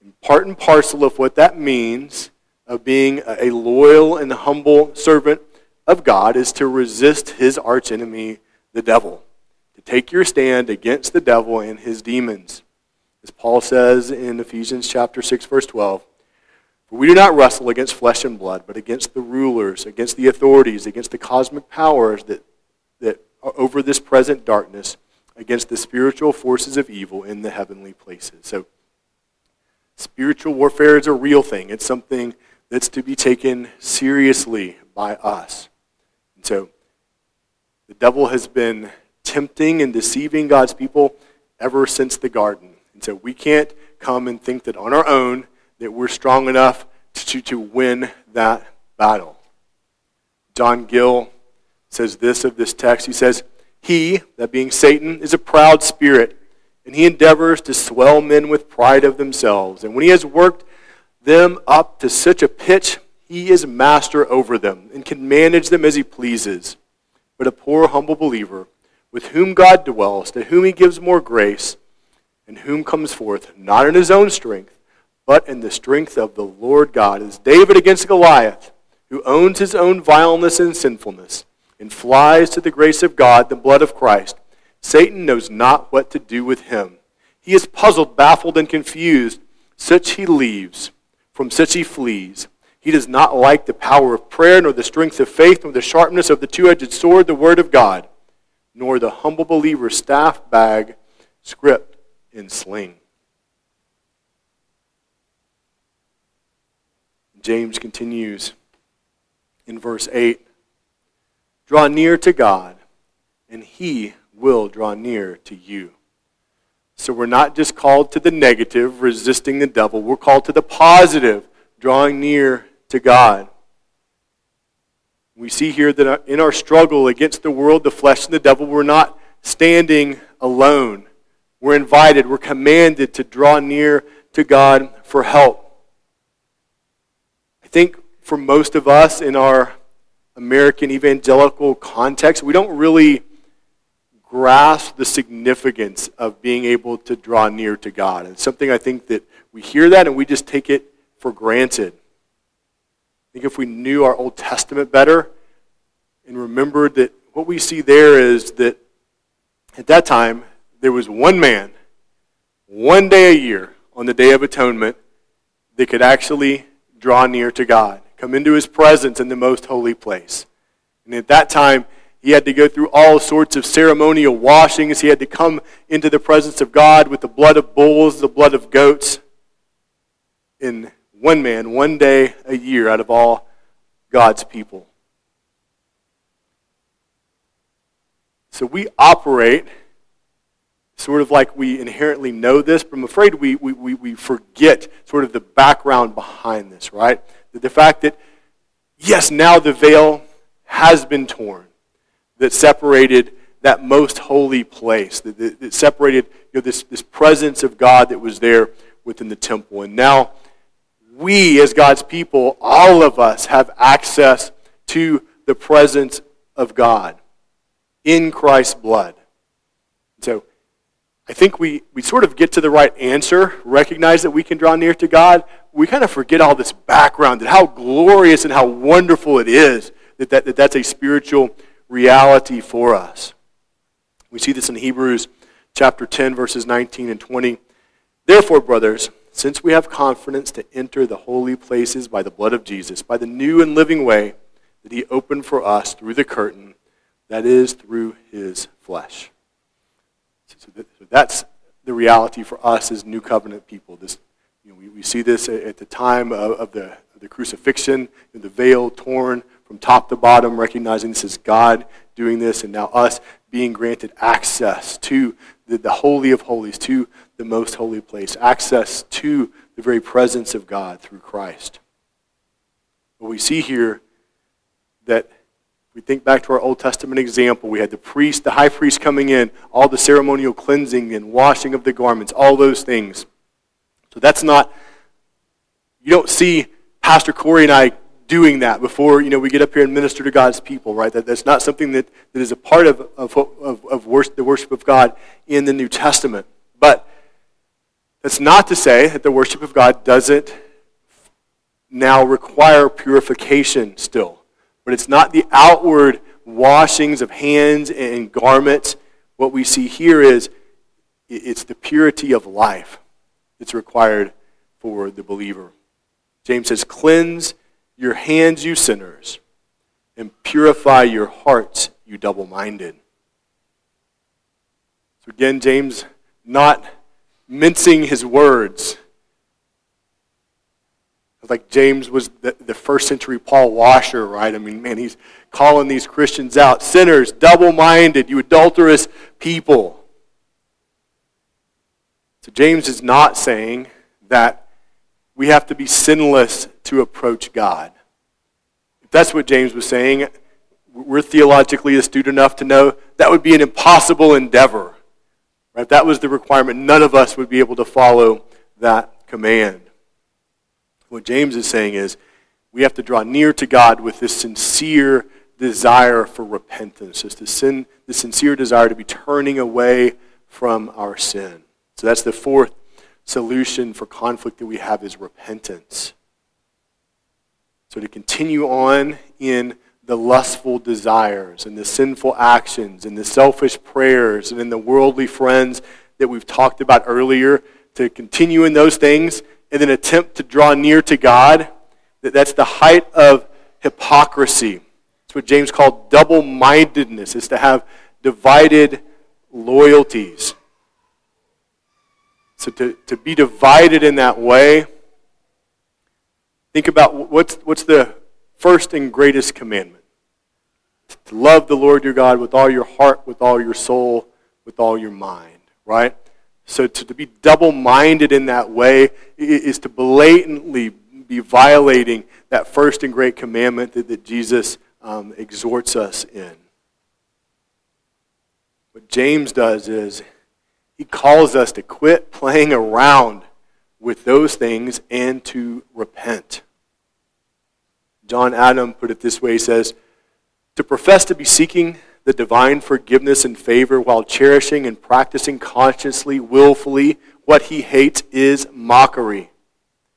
And part and parcel of what that means of being a loyal and humble servant of God is to resist His archenemy, the devil. To take your stand against the devil and his demons. As Paul says in Ephesians chapter six, verse twelve, for we do not wrestle against flesh and blood, but against the rulers, against the authorities, against the cosmic powers that, that are over this present darkness, against the spiritual forces of evil in the heavenly places. So, spiritual warfare is a real thing. It's something that's to be taken seriously by us. And so, the devil has been tempting and deceiving God's people ever since the garden. And so we can't come and think that on our own that we're strong enough to, to win that battle. John Gill says this of this text. He says, "He," that being Satan, "is a proud spirit, and he endeavors to swell men with pride of themselves. And when he has worked them up to such a pitch, he is master over them and can manage them as he pleases. But a poor, humble believer, with whom God dwells, to whom he gives more grace, and whom comes forth, not in his own strength, but in the strength of the Lord God, is David against Goliath, who owns his own vileness and sinfulness, and flies to the grace of God, the blood of Christ. Satan knows not what to do with him. He is puzzled, baffled, and confused. Such he leaves, from such he flees. He does not like the power of prayer, nor the strength of faith, nor the sharpness of the two-edged sword, the word of God, nor the humble believer's staff, bag, scrip, and sling." James continues in verse eight, "Draw near to God, and he will draw near to you." So we're not just called to the negative, resisting the devil. We're called to the positive, drawing near to God. We see here that in our struggle against the world, the flesh, and the devil, we're not standing alone. We're invited, we're commanded to draw near to God for help. I think for most of us in our American evangelical context, we don't really grasp the significance of being able to draw near to God. It's something I think that we hear that and we just take it for granted. I think if we knew our Old Testament better and remembered that what we see there is that at that time there was one man, one day a year on the Day of Atonement that could actually draw near to God, come into his presence in the most holy place. And at that time, he had to go through all sorts of ceremonial washings. He had to come into the presence of God with the blood of bulls, the blood of goats. In one man, one day a year out of all God's people. So we operate sort of like we inherently know this, but I'm afraid we, we, we, we forget sort of the background behind this, right? The fact that, yes, now the veil has been torn that separated that most holy place, that, that, that separated you know, this, this presence of God that was there within the temple. And now we, as God's people, all of us have access to the presence of God in Christ's blood. So I think we, we sort of get to the right answer, recognize that we can draw near to God. We kind of forget all this background, that how glorious and how wonderful it is that, that, that that's a spiritual reality for us. We see this in Hebrews chapter ten, verses nineteen and twenty. "Therefore, brothers, since we have confidence to enter the holy places by the blood of Jesus, by the new and living way that he opened for us through the curtain, that is, through his flesh." So that's the reality for us as New Covenant people. This, you know, we, we see this at the time of, of, the, of the crucifixion, and the veil torn from top to bottom, recognizing this is God doing this, and now us being granted access to the, the Holy of Holies, to the most holy place, access to the very presence of God through Christ. But we see here that we think back to our Old Testament example. We had the priest, the high priest coming in, all the ceremonial cleansing and washing of the garments, all those things. So that's not, you don't see Pastor Corey and I doing that before you know we get up here and minister to God's people, right? That, that's not something that, that is a part of, of, of, of worship, the worship of God in the New Testament. But that's not to say that the worship of God doesn't now require purification still. But it's not the outward washings of hands and garments. What we see here is it's the purity of life that's required for the believer. James says, "Cleanse your hands, you sinners, and purify your hearts, you double-minded." So again, James not mincing his words. Like James was the, the first century Paul Washer, right? I mean, man, he's calling these Christians out. Sinners, double-minded, you adulterous people. So James is not saying that We have to be sinless to approach God. If that's what James was saying, we're theologically astute enough to know that would be an impossible endeavor. Right? If that was the requirement, none of us would be able to follow that command. What James is saying is, we have to draw near to God with this sincere desire for repentance, this the, sin, the sincere desire to be turning away from our sin. So that's the fourth solution for conflict that we have, is repentance. So to continue on in the lustful desires and the sinful actions and the selfish prayers and in the worldly friends that we've talked about earlier, to continue in those things and then attempt to draw near to God, that that's the height of hypocrisy. It's what James called double-mindedness. It's to have divided loyalties. So to, to be divided in that way, think about what's, what's the first and greatest commandment? To love the Lord your God with all your heart, with all your soul, with all your mind, right? So to, to be double-minded in that way is to blatantly be violating that first and great commandment that, that Jesus um, exhorts us in. What James does is he calls us to quit playing around with those things and to repent. John Adam put it this way, he says, to profess to be seeking the divine forgiveness and favor while cherishing and practicing consciously, willfully, what he hates is mockery,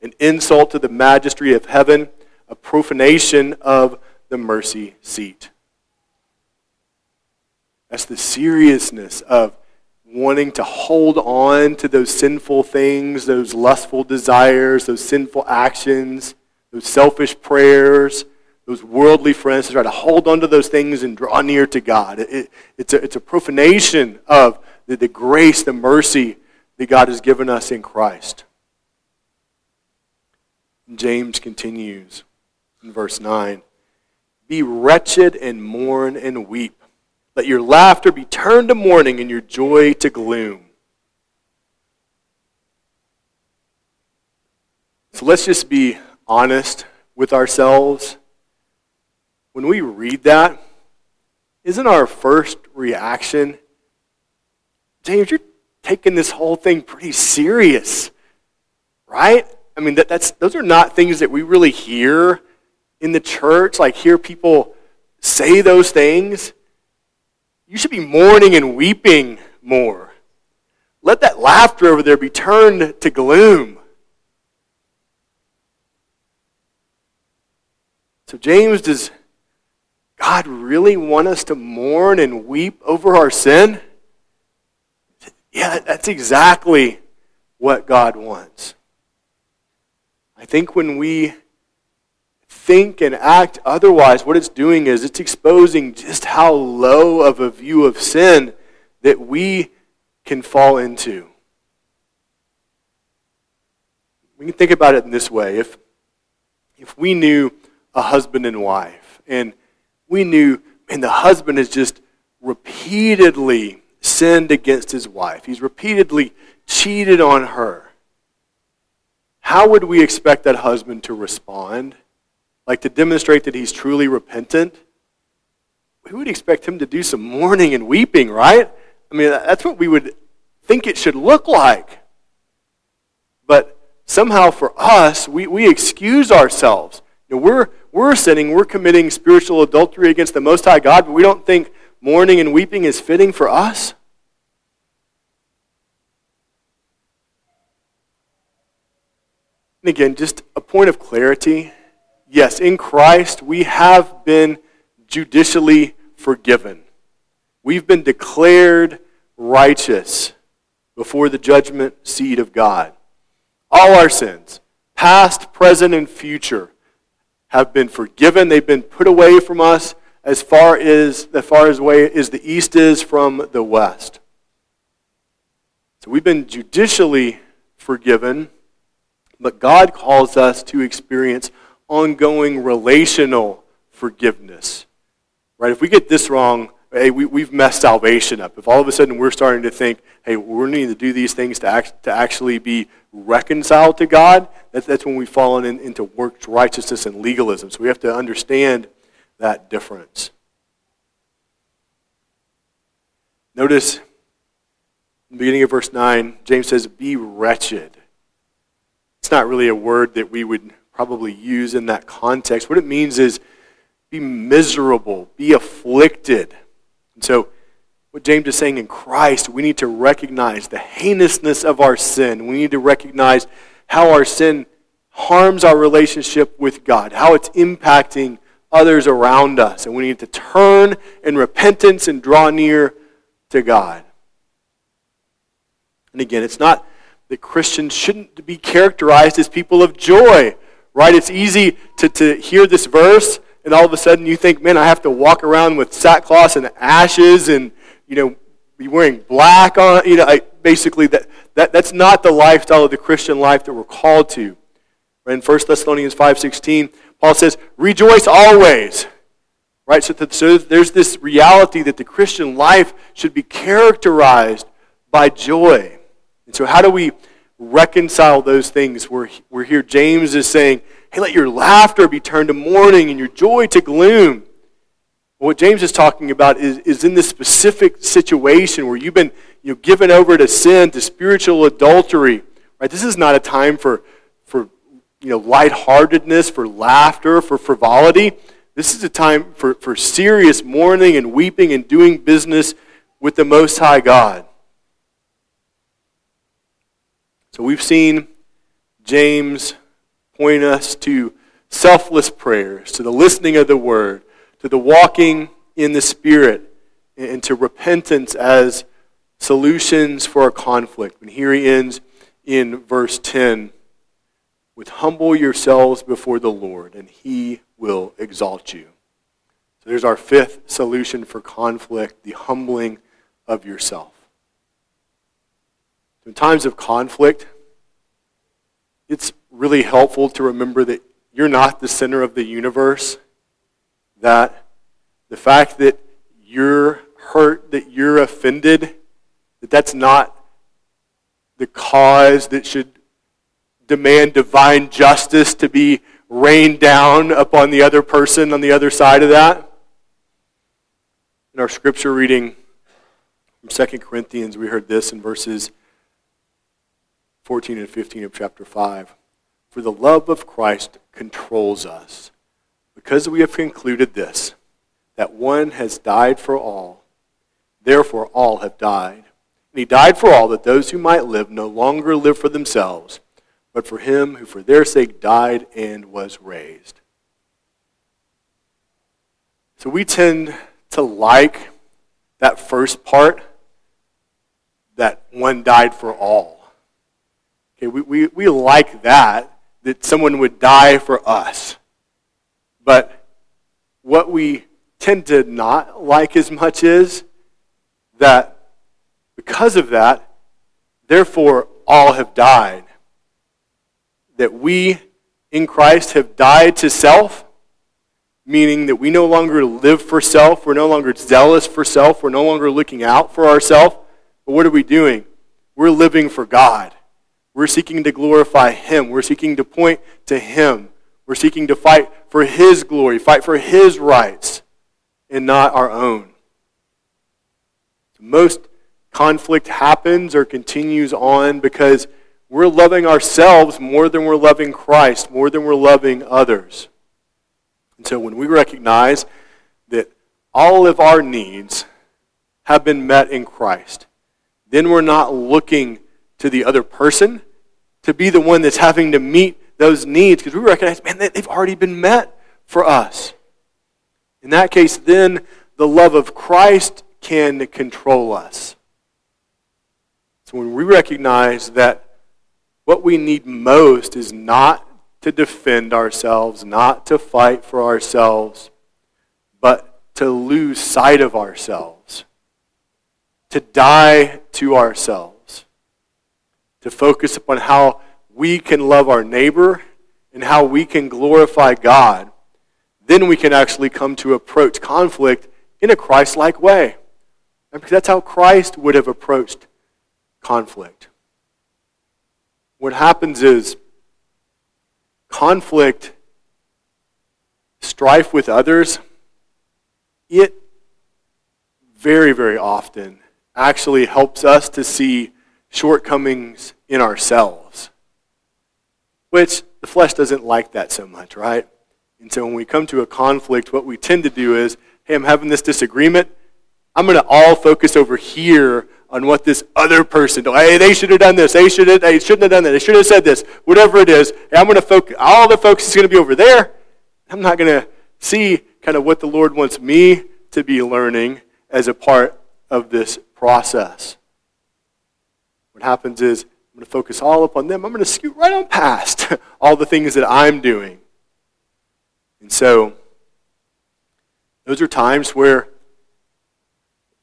an insult to the majesty of heaven, a profanation of the mercy seat. That's the seriousness of wanting to hold on to those sinful things, those lustful desires, those sinful actions, those selfish prayers, those worldly friends, to try to hold on to those things and draw near to God. It, it, it's, a, it's a profanation of the, the grace, the mercy that God has given us in Christ. James continues in verse nine, be wretched and mourn and weep. Let your laughter be turned to mourning and your joy to gloom. So let's just be honest with ourselves. When we read that, isn't our first reaction, James, you're taking this whole thing pretty serious, right? I mean, that, that's those are not things that we really hear in the church, like hear people say those things. You should be mourning and weeping more. Let that laughter over there be turned to gloom. So James, does God really want us to mourn and weep over our sin? Yeah, that's exactly what God wants. I think when we think and act otherwise, what it's doing is it's exposing just how low of a view of sin that we can fall into. We can think about it in this way. If, if we knew a husband and wife, and we knew, and the husband has just repeatedly sinned against his wife. He's repeatedly cheated on her. How would we expect that husband to respond? Like, to demonstrate that he's truly repentant? We would expect him to do some mourning and weeping, right? I mean, that's what we would think it should look like. But somehow for us, we, we excuse ourselves. You know, we're we're sinning, we're committing spiritual adultery against the Most High God, but we don't think mourning and weeping is fitting for us. And again, just a point of clarity. Yes, in Christ we have been judicially forgiven. We've been declared righteous before the judgment seat of God. All our sins, past, present, and future, have been forgiven. They've been put away from us as far as, as far as way as the east is from the west. So we've been judicially forgiven, but God calls us to experience ongoing relational forgiveness. Right? If we get this wrong, hey, we, we've messed salvation up. If all of a sudden we're starting to think, hey, we're needing to do these things to, act, to actually be reconciled to God, that's, that's when we've fallen in, into works righteousness and legalism. So we have to understand that difference. Notice, in the beginning of verse nine, James says, be wretched. It's not really a word that we would probably use in that context. What it means is be miserable, be afflicted. And so what James is saying in Christ, we need to recognize the heinousness of our sin. We need to recognize how our sin harms our relationship with God, how it's impacting others around us. And we need to turn in repentance and draw near to God. And again, it's not that Christians shouldn't be characterized as people of joy, right? It's easy to, to hear this verse, and all of a sudden you think, man, I have to walk around with sackcloth and ashes and, you know, be wearing black on, you know, I, basically that, that that's not the lifestyle of the Christian life that we're called to. In First Thessalonians five sixteen, Paul says, rejoice always, right? So, that, so there's this reality that the Christian life should be characterized by joy. And so how do we reconcile those things? We're, we're here, James is saying, hey, let your laughter be turned to mourning and your joy to gloom. What James is talking about is, is in this specific situation where you've been you know, given over to sin, to spiritual adultery. Right? This is not a time for, for you know, lightheartedness, for laughter, for frivolity. This is a time for, for serious mourning and weeping and doing business with the Most High God. So we've seen James point us to selfless prayers, to the listening of the Word, to the walking in the Spirit, and to repentance as solutions for our conflict. And here he ends in verse ten with humble yourselves before the Lord, and he will exalt you. So there's our fifth solution for conflict, the humbling of yourself. In times of conflict, it's really helpful to remember that you're not the center of the universe, that the fact that you're hurt, that you're offended, that that's not the cause that should demand divine justice to be rained down upon the other person on the other side of that. In our scripture reading from Second Corinthians, we heard this in verses fourteen and fifteen of chapter five. For the love of Christ controls us, because we have concluded this, that one has died for all, therefore all have died. And he died for all, that those who might live no longer live for themselves, but for him who for their sake died and was raised. So we tend to like that first part, that one died for all. Okay, we, we, we like that, that someone would die for us. But what we tend to not like as much is that because of that, therefore all have died. That we in Christ have died to self, meaning that we no longer live for self, we're no longer zealous for self, we're no longer looking out for ourselves. But what are we doing? We're living for God. We're seeking to glorify him. We're seeking to point to him. We're seeking to fight for his glory, fight for his rights, and not our own. Most conflict happens or continues on because we're loving ourselves more than we're loving Christ, more than we're loving others. And so when we recognize that all of our needs have been met in Christ, then we're not looking to the other person to be the one that's having to meet those needs, because we recognize, man, they've already been met for us. In that case, then the love of Christ can control us. So when we recognize that what we need most is not to defend ourselves, not to fight for ourselves, but to lose sight of ourselves, to die to ourselves, to focus upon how we can love our neighbor and how we can glorify God, then we can actually come to approach conflict in a Christ-like way. And because that's how Christ would have approached conflict. What happens is conflict, strife with others, it very, very often actually helps us to see shortcomings in ourselves, which the flesh doesn't like that so much, right? And so when we come to a conflict, what we tend to do is, hey, I'm having this disagreement. I'm going to all focus over here on what this other person did. Hey, they should have done this. They should have, they shouldn't have done that. They should have said this. Whatever it is, hey, I'm going to focus. All the focus is going to be over there. I'm not going to see kind of what the Lord wants me to be learning as a part of this process. What happens is I'm going to focus all upon them. I'm going to scoot right on past all the things that I'm doing. And so those are times where,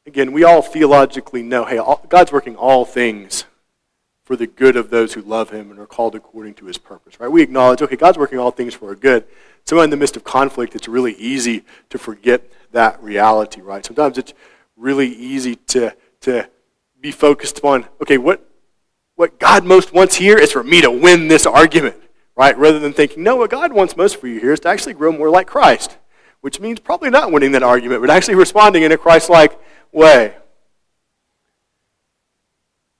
again, we all theologically know, hey, all, God's working all things for the good of those who love him and are called according to his purpose, right? We acknowledge, okay, God's working all things for our good. So in the midst of conflict, it's really easy to forget that reality, right? Sometimes it's really easy to, to be focused on, okay, what, what God most wants here is for me to win this argument, right? Rather than thinking, no, what God wants most for you here is to actually grow more like Christ, which means probably not winning that argument, but actually responding in a Christ-like way.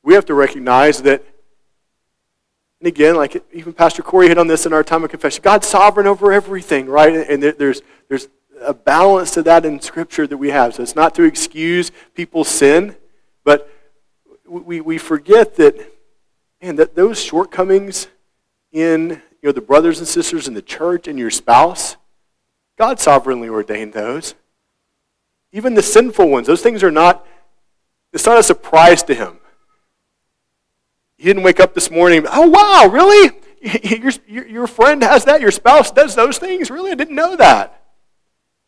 We have to recognize that, and again, like even Pastor Corey hit on this in our time of confession, God's sovereign over everything, right? And there's there's a balance to that in Scripture that we have. So it's not to excuse people's sin, but we we forget that, man, that those shortcomings in you know the brothers and sisters in the church and your spouse, God sovereignly ordained those. Even the sinful ones, those things are not, it's not a surprise to him. He didn't wake up this morning, oh wow, really? Your, your, your friend has that? Your spouse does those things? Really? I didn't know that.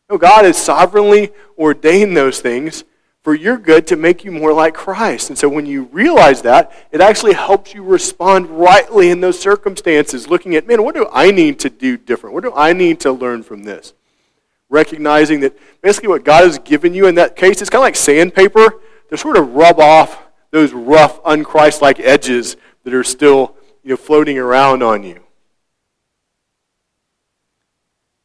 No, God has sovereignly ordained those things for your good to make you more like Christ. And so when you realize that, it actually helps you respond rightly in those circumstances, looking at, man, what do I need to do different? What do I need to learn from this? Recognizing that basically what God has given you in that case, it's kind of like sandpaper to sort of rub off those rough, un-Christ-like edges that are still you know, floating around on you.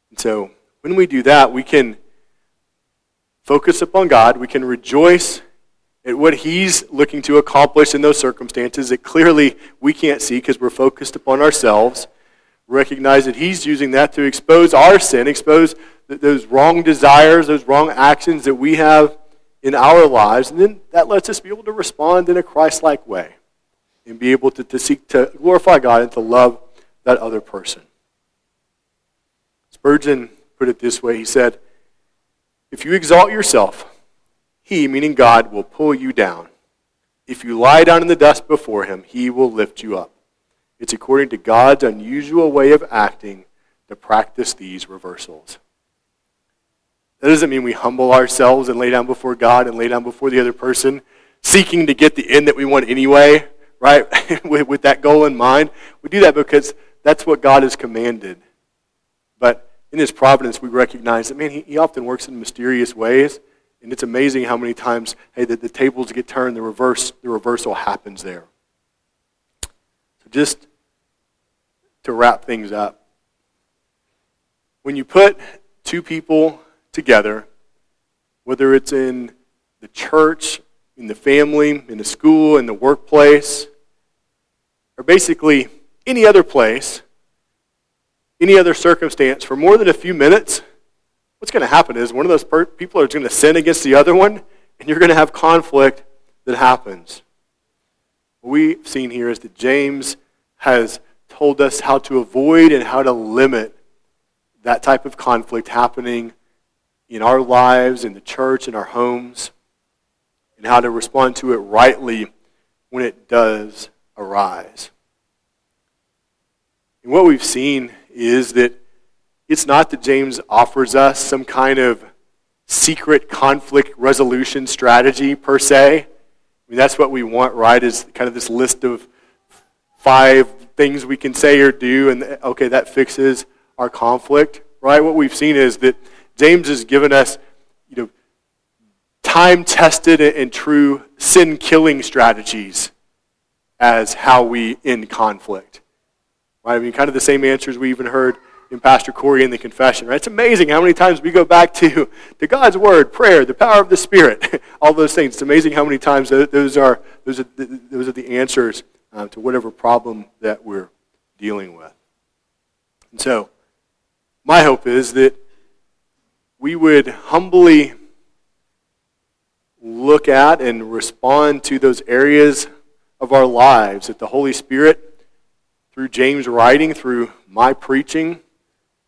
And so when we do that, we can focus upon God. We can rejoice at what he's looking to accomplish in those circumstances that clearly we can't see because we're focused upon ourselves. Recognize that he's using that to expose our sin, expose th- those wrong desires, those wrong actions that we have in our lives. And then that lets us be able to respond in a Christ-like way and be able to, to seek to glorify God and to love that other person. Spurgeon put it this way. He said, if you exalt yourself, he, meaning God, will pull you down. If you lie down in the dust before him, he will lift you up. It's according to God's unusual way of acting to practice these reversals. That doesn't mean we humble ourselves and lay down before God and lay down before the other person, seeking to get the end that we want anyway, right? with, with that goal in mind. We do that because that's what God has commanded. But in his providence, we recognize that, man, he, he often works in mysterious ways, and it's amazing how many times, hey, that the tables get turned, the reverse, the reversal happens there. So just to wrap things up, when you put two people together, whether it's in the church, in the family, in the school, in the workplace, or basically any other place, any other circumstance, for more than a few minutes, what's going to happen is one of those per- people is going to sin against the other one, and you're going to have conflict that happens. What we've seen here is that James has told us how to avoid and how to limit that type of conflict happening in our lives, in the church, in our homes, and how to respond to it rightly when it does arise. And what we've seen is that it's not that James offers us some kind of secret conflict resolution strategy per se. I mean, that's what we want, right, is kind of this list of five things we can say or do, and okay, that fixes our conflict, right? What we've seen is that James has given us, you know, time-tested and true sin-killing strategies as how we end conflict. I mean, kind of the same answers we even heard in Pastor Corey in the confession, right? It's amazing how many times we go back to, to God's word, prayer, the power of the Spirit, all those things. It's amazing how many times those are, those are, those are the answers uh, to whatever problem that we're dealing with. And so, my hope is that we would humbly look at and respond to those areas of our lives that the Holy Spirit, through James' writing, through my preaching,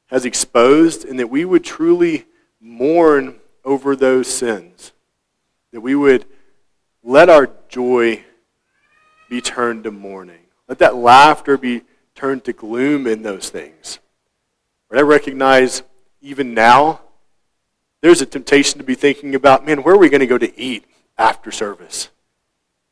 has exposed, and that we would truly mourn over those sins, that we would let our joy be turned to mourning, let that laughter be turned to gloom in those things. But I recognize even now there's a temptation to be thinking about, man, where are we going to go to eat after service?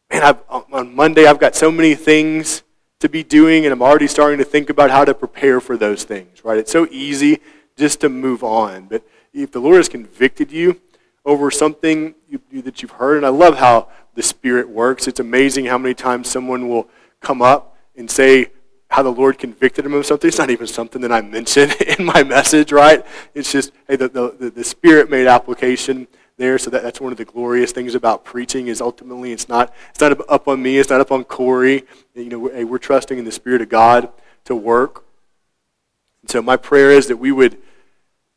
Man, I've, on Monday I've got so many things to be doing, and I'm already starting to think about how to prepare for those things, right? It's so easy just to move on. But if the Lord has convicted you over something you, that you've heard, and I love how the Spirit works. It's amazing how many times someone will come up and say how the Lord convicted him of something. It's not even something that I mentioned in my message, right? It's just, hey, the, the, the Spirit made application there, so that, that's one of the glorious things about preaching is ultimately it's not it's not up on me, it's not up on Corey. You know, we're, we're trusting in the Spirit of God to work. And so my prayer is that we would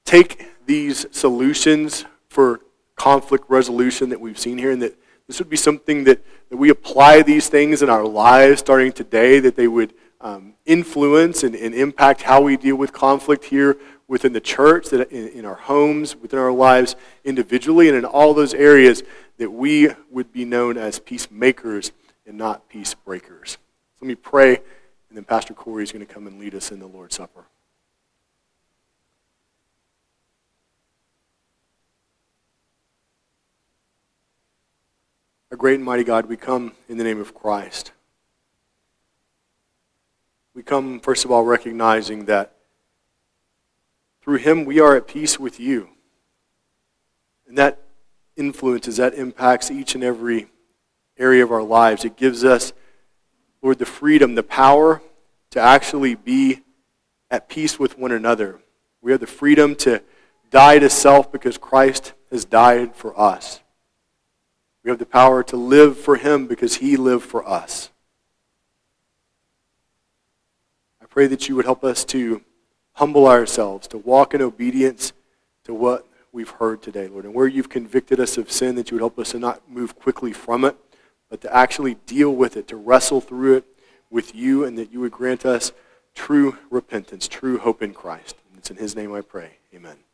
take these solutions for conflict resolution that we've seen here, and that this would be something that, that we apply these things in our lives starting today, that they would Um, influence and, and impact how we deal with conflict here within the church, that in, in our homes, within our lives individually, and in all those areas that we would be known as peacemakers and not peace breakers. So let me pray, and then Pastor Corey is going to come and lead us in the Lord's Supper. Our great and mighty God, we come in the name of Christ. We come, first of all, recognizing that through him we are at peace with you. And that influences, that impacts each and every area of our lives. It gives us, Lord, the freedom, the power to actually be at peace with one another. We have the freedom to die to self because Christ has died for us. We have the power to live for him because he lived for us. Pray that you would help us to humble ourselves, to walk in obedience to what we've heard today, Lord. And where you've convicted us of sin, that you would help us to not move quickly from it, but to actually deal with it, to wrestle through it with you, and that you would grant us true repentance, true hope in Christ. And it's in his name I pray. Amen.